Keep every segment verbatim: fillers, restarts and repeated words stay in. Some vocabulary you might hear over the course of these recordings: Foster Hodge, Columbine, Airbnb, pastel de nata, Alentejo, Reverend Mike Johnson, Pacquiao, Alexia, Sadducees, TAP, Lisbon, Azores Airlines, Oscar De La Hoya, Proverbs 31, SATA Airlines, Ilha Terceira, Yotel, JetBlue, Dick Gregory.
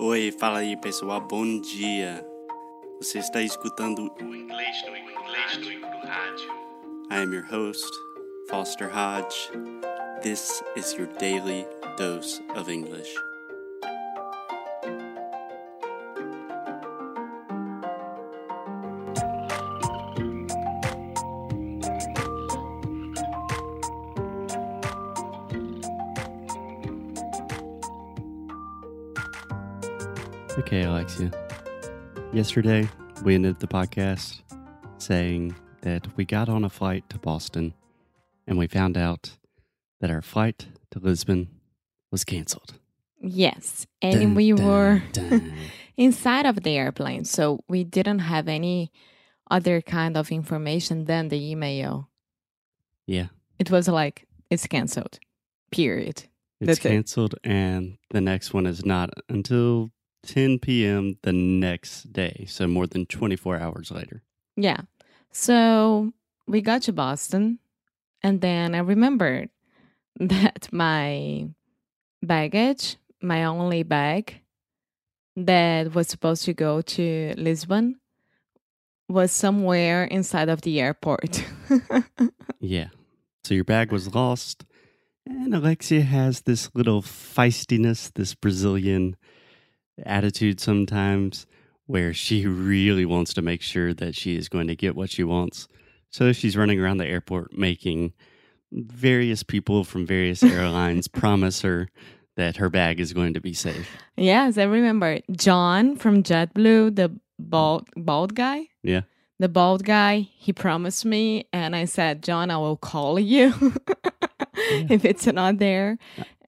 Oi, fala aí pessoal, bom dia. Você está escutando o inglês do inglês do rádio. I am your host, Foster Hodge. This is your daily dose of English. Okay, Alexia. Yesterday, we ended the podcast saying that we got on a flight to Boston and we found out that our flight to Lisbon was canceled. Yes, and dun, we dun, were dun. inside of the airplane, so we didn't have any other kind of information than the email. Yeah. It was like, it's canceled, period. It's That's canceled, it. And the next one is not until ten p.m. the next day, so more than twenty-four hours later. Yeah. So we got to Boston, and then I remembered that my baggage, my only bag that was supposed to go to Lisbon, was somewhere inside of the airport. Yeah. So your bag was lost, and Alexia has this little feistiness, this Brazilian attitude sometimes where she really wants to make sure that she is going to get what she wants. So she's running around the airport making various people from various airlines promise her that her bag is going to be safe. Yes, I remember John from JetBlue, the bald bald guy. Yeah. The bald guy, he promised me, and I said, John, I will call you yeah. if it's not there.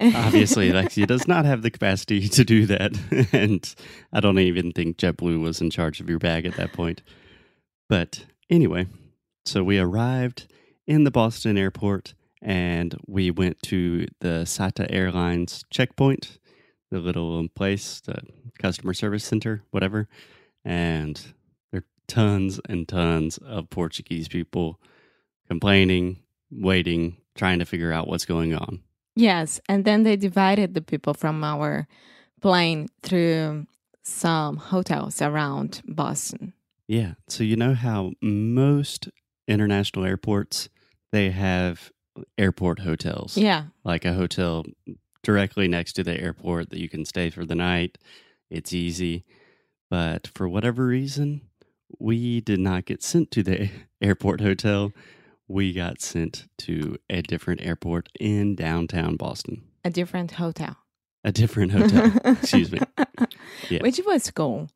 Obviously, Alexia does not have the capacity to do that, and I don't even think JetBlue was in charge of your bag at that point. But anyway, so we arrived in the Boston airport, and we went to the SATA Airlines checkpoint, the little place, the customer service center, whatever, and there are tons and tons of Portuguese people complaining, waiting, trying to figure out what's going on. Yes, and then they divided the people from our plane through some hotels around Boston. Yeah, so you know how most international airports, they have airport hotels. Yeah. Like a hotel directly next to the airport that you can stay for the night. It's easy. But for whatever reason, we did not get sent to the airport hotel. We got sent to a different airport in downtown Boston. A different hotel. A different hotel. Excuse me. Yeah. Which was cool.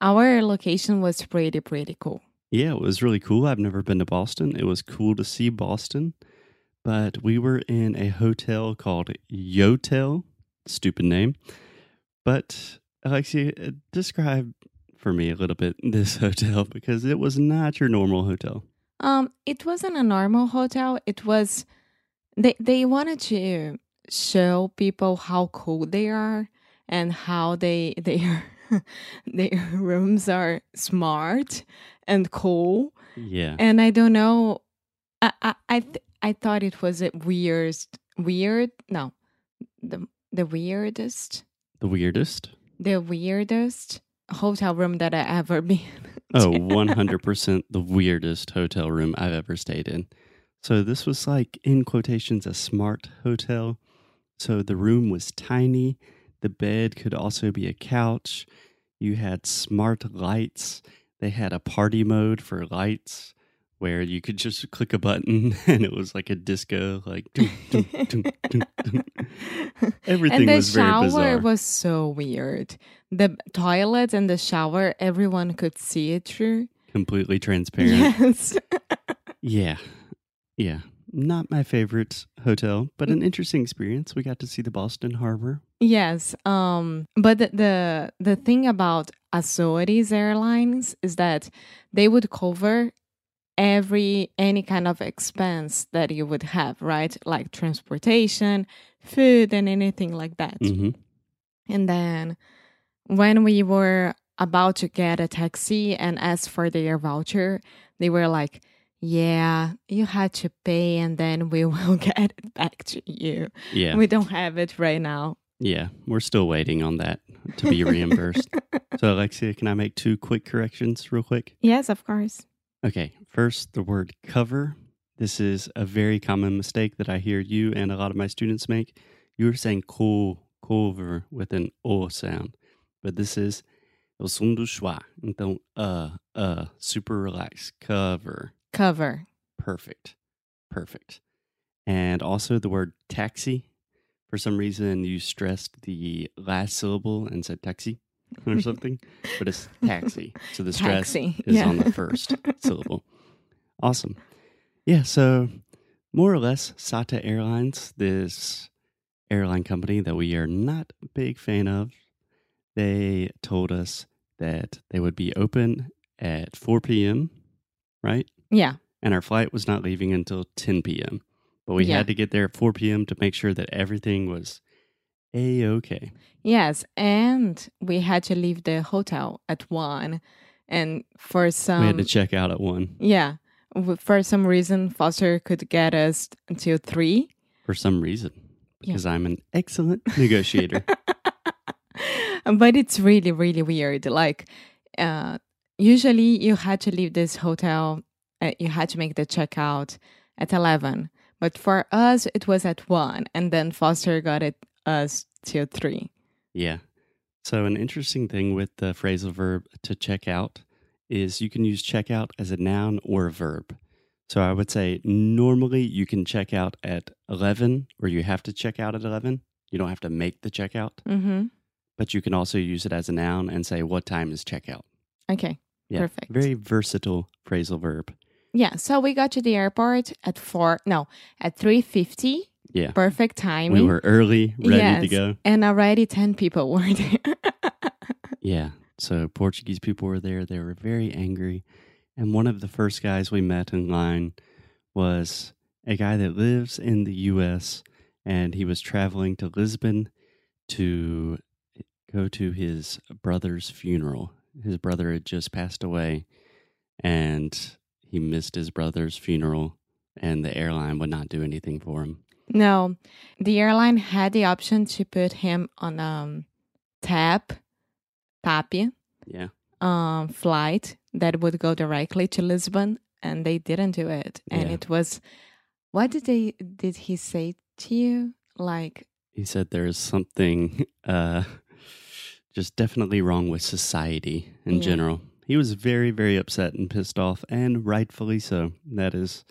Our location was pretty, pretty cool. Yeah, it was really cool. I've never been to Boston. It was cool to see Boston. But we were in a hotel called Yotel. Stupid name. But Alexia, describe for me a little bit this hotel, because it was not your normal hotel. Um, it wasn't a normal hotel. It was, they, they wanted to show people how cool they are and how they, they are, their rooms are smart and cool. Yeah. And I don't know, I, I, I, th- I thought it was a weird, weird, no, the, the weirdest. The weirdest? The weirdest hotel room that I ever been. Oh, one hundred percent the weirdest hotel room I've ever stayed in. So this was like, in quotations, a smart hotel. So the room was tiny. The bed could also be a couch. You had smart lights. They had a party mode for lights where you could just click a button and it was like a disco. Like doom, doom, doom, doom, doom. Everything was very bizarre. And the shower was so weird. The toilet and the shower, everyone could see it through. Completely transparent. Yes. Yeah. Yeah. Not my favorite hotel, but an interesting experience. We got to see the Boston Harbor. Yes. Um, but the, the, the thing about Azores Airlines is that they would cover every any kind of expense that you would have, right? Like transportation, food, and anything like that. Mm-hmm. And then when we were about to get a taxi and ask for their voucher, they were like, yeah, you had to pay and then we will get it back to you. Yeah. We don't have it right now. Yeah, we're still waiting on that. to be reimbursed. So, Alexia, can I make two quick corrections real quick? Yes, of course. Okay. First, the word cover. This is a very common mistake that I hear you and a lot of my students make. You were saying cool, cover with an O sound, but this is o som do schwa. Então, uh, uh, super relaxed. Cover. Cover. Perfect. Perfect. And also the word taxi. For some reason, you stressed the last syllable and said taxi or something, but it's taxi. So the stress taxi. is yeah. on the first syllable. Awesome. Yeah, so more or less, SATA Airlines, this airline company that we are not a big fan of, they told us that they would be open at four p.m., right? Yeah. And our flight was not leaving until ten p.m., but we yeah. had to get there at four p.m. to make sure that everything was a-okay. Yes, and we had to leave the hotel at one, and for some... We had to check out at one. Yeah. For some reason, Foster could get us until three. For some reason. Because yeah. I'm an excellent negotiator. But it's really, really weird. Like, uh, usually you had to leave this hotel, uh, you had to make the checkout at eleven. But for us, it was at one, and then Foster got it us till three. Yeah. So an interesting thing with the phrasal verb to check out is you can use check out as a noun or a verb. So I would say normally you can check out at eleven, or you have to check out at eleven. You don't have to make the checkout. Mm-hmm. But you can also use it as a noun and say, what time is checkout? Okay, yeah, perfect. Very versatile phrasal verb. Yeah, so we got to the airport at four, no, at three fifty. Yeah. Perfect timing. We were early, ready yes, to go. And already ten people were there. Yeah, so Portuguese people were there. They were very angry. And one of the first guys we met in line was a guy that lives in the U S, and he was traveling to Lisbon to go to his brother's funeral. His brother had just passed away, and... he missed his brother's funeral, and the airline would not do anything for him. No, the airline had the option to put him on a TAP, TAP, yeah, um, flight that would go directly to Lisbon, and they didn't do it. And yeah. it was, what did they? Did he say to you? Like he said, there is something uh, just definitely wrong with society in yeah. general. He was very, very upset and pissed off, and rightfully so. That is,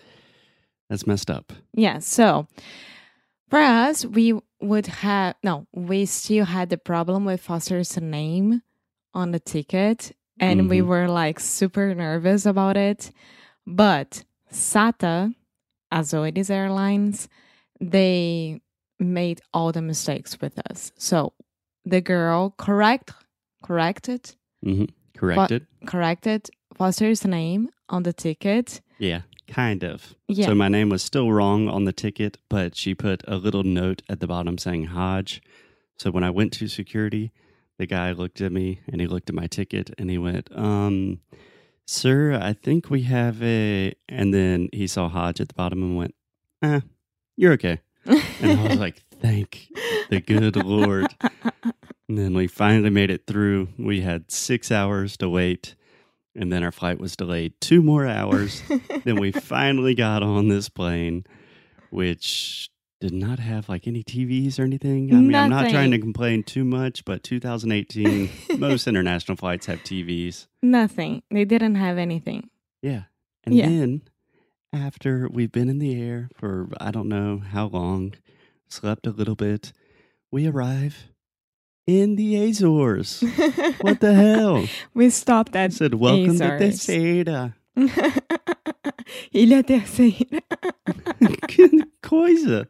that's messed up. Yeah, so for us, we would have, no, we still had the problem with Foster's name on the ticket, and mm-hmm. we were like super nervous about it. But SATA, Azores Airlines, they made all the mistakes with us. So the girl correct, corrected. Mm-hmm. Corrected. Fo- corrected Foster's name on the ticket. Yeah, kind of. Yeah. So my name was still wrong on the ticket, but she put a little note at the bottom saying Hodge. So when I went to security, the guy looked at me and he looked at my ticket and he went, um, sir, I think we have a... And then he saw Hodge at the bottom and went, eh, you're okay. And I was like, thank the good Lord. And then we finally made it through. We had six hours to wait, and then our flight was delayed two more hours. Then we finally got on this plane, which did not have like any T Vs or anything. I mean, Nothing. I'm not trying to complain too much, but two thousand eighteen, most international flights have T Vs. Nothing. They didn't have anything. Yeah. And yeah. then after we've been in the air for I don't know how long, slept a little bit, we arrive... in the Azores. What the hell? We stopped at I said, welcome Azores. To Terceira. Ilha Terceira. Que coisa.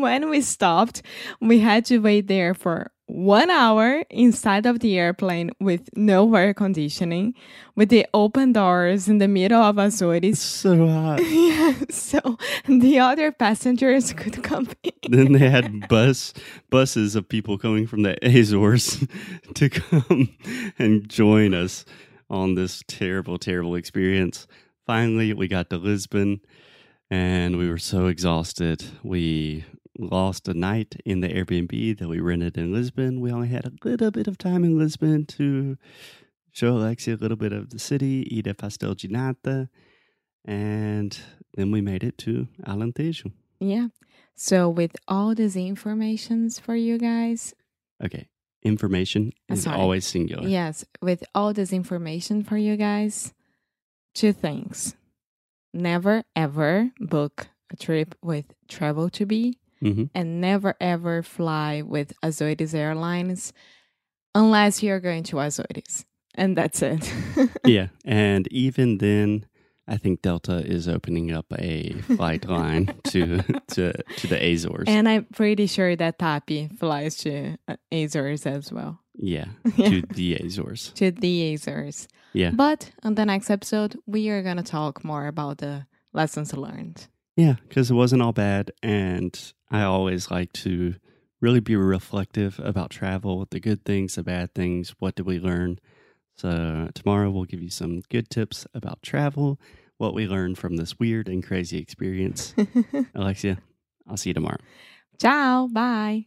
When we stopped, we had to wait there for one hour inside of the airplane with no air conditioning, with the open doors in the middle of Azores. It's so hot. Yeah, so the other passengers could come in. Then they had bus buses of people coming from the Azores to come and join us on this terrible, terrible experience. Finally, we got to Lisbon, and we were so exhausted. We lost a night in the Airbnb that we rented in Lisbon. We only had a little bit of time in Lisbon to show Alexia a little bit of the city, eat a pastel de nata, and then we made it to Alentejo. Yeah. So with all these informations for you guys. Okay. Information is Sorry. always singular. Yes. With all this information for you guys, two things. Never, ever book a trip with Travel to Be mm-hmm. and never, ever fly with Azores Airlines unless you're going to Azores. And that's it. Yeah. And even then, I think Delta is opening up a flight line to, to to the Azores. And I'm pretty sure that TAP flies to Azores as well. Yeah, yeah, to the Azores. To the Azores. Yeah. But on the next episode, we are going to talk more about the lessons learned. Yeah, because it wasn't all bad. And I always like to really be reflective about travel, the good things, the bad things, what did we learn. So tomorrow we'll give you some good tips about travel, what we learned from this weird and crazy experience. Alexia, I'll see you tomorrow. Ciao. Bye.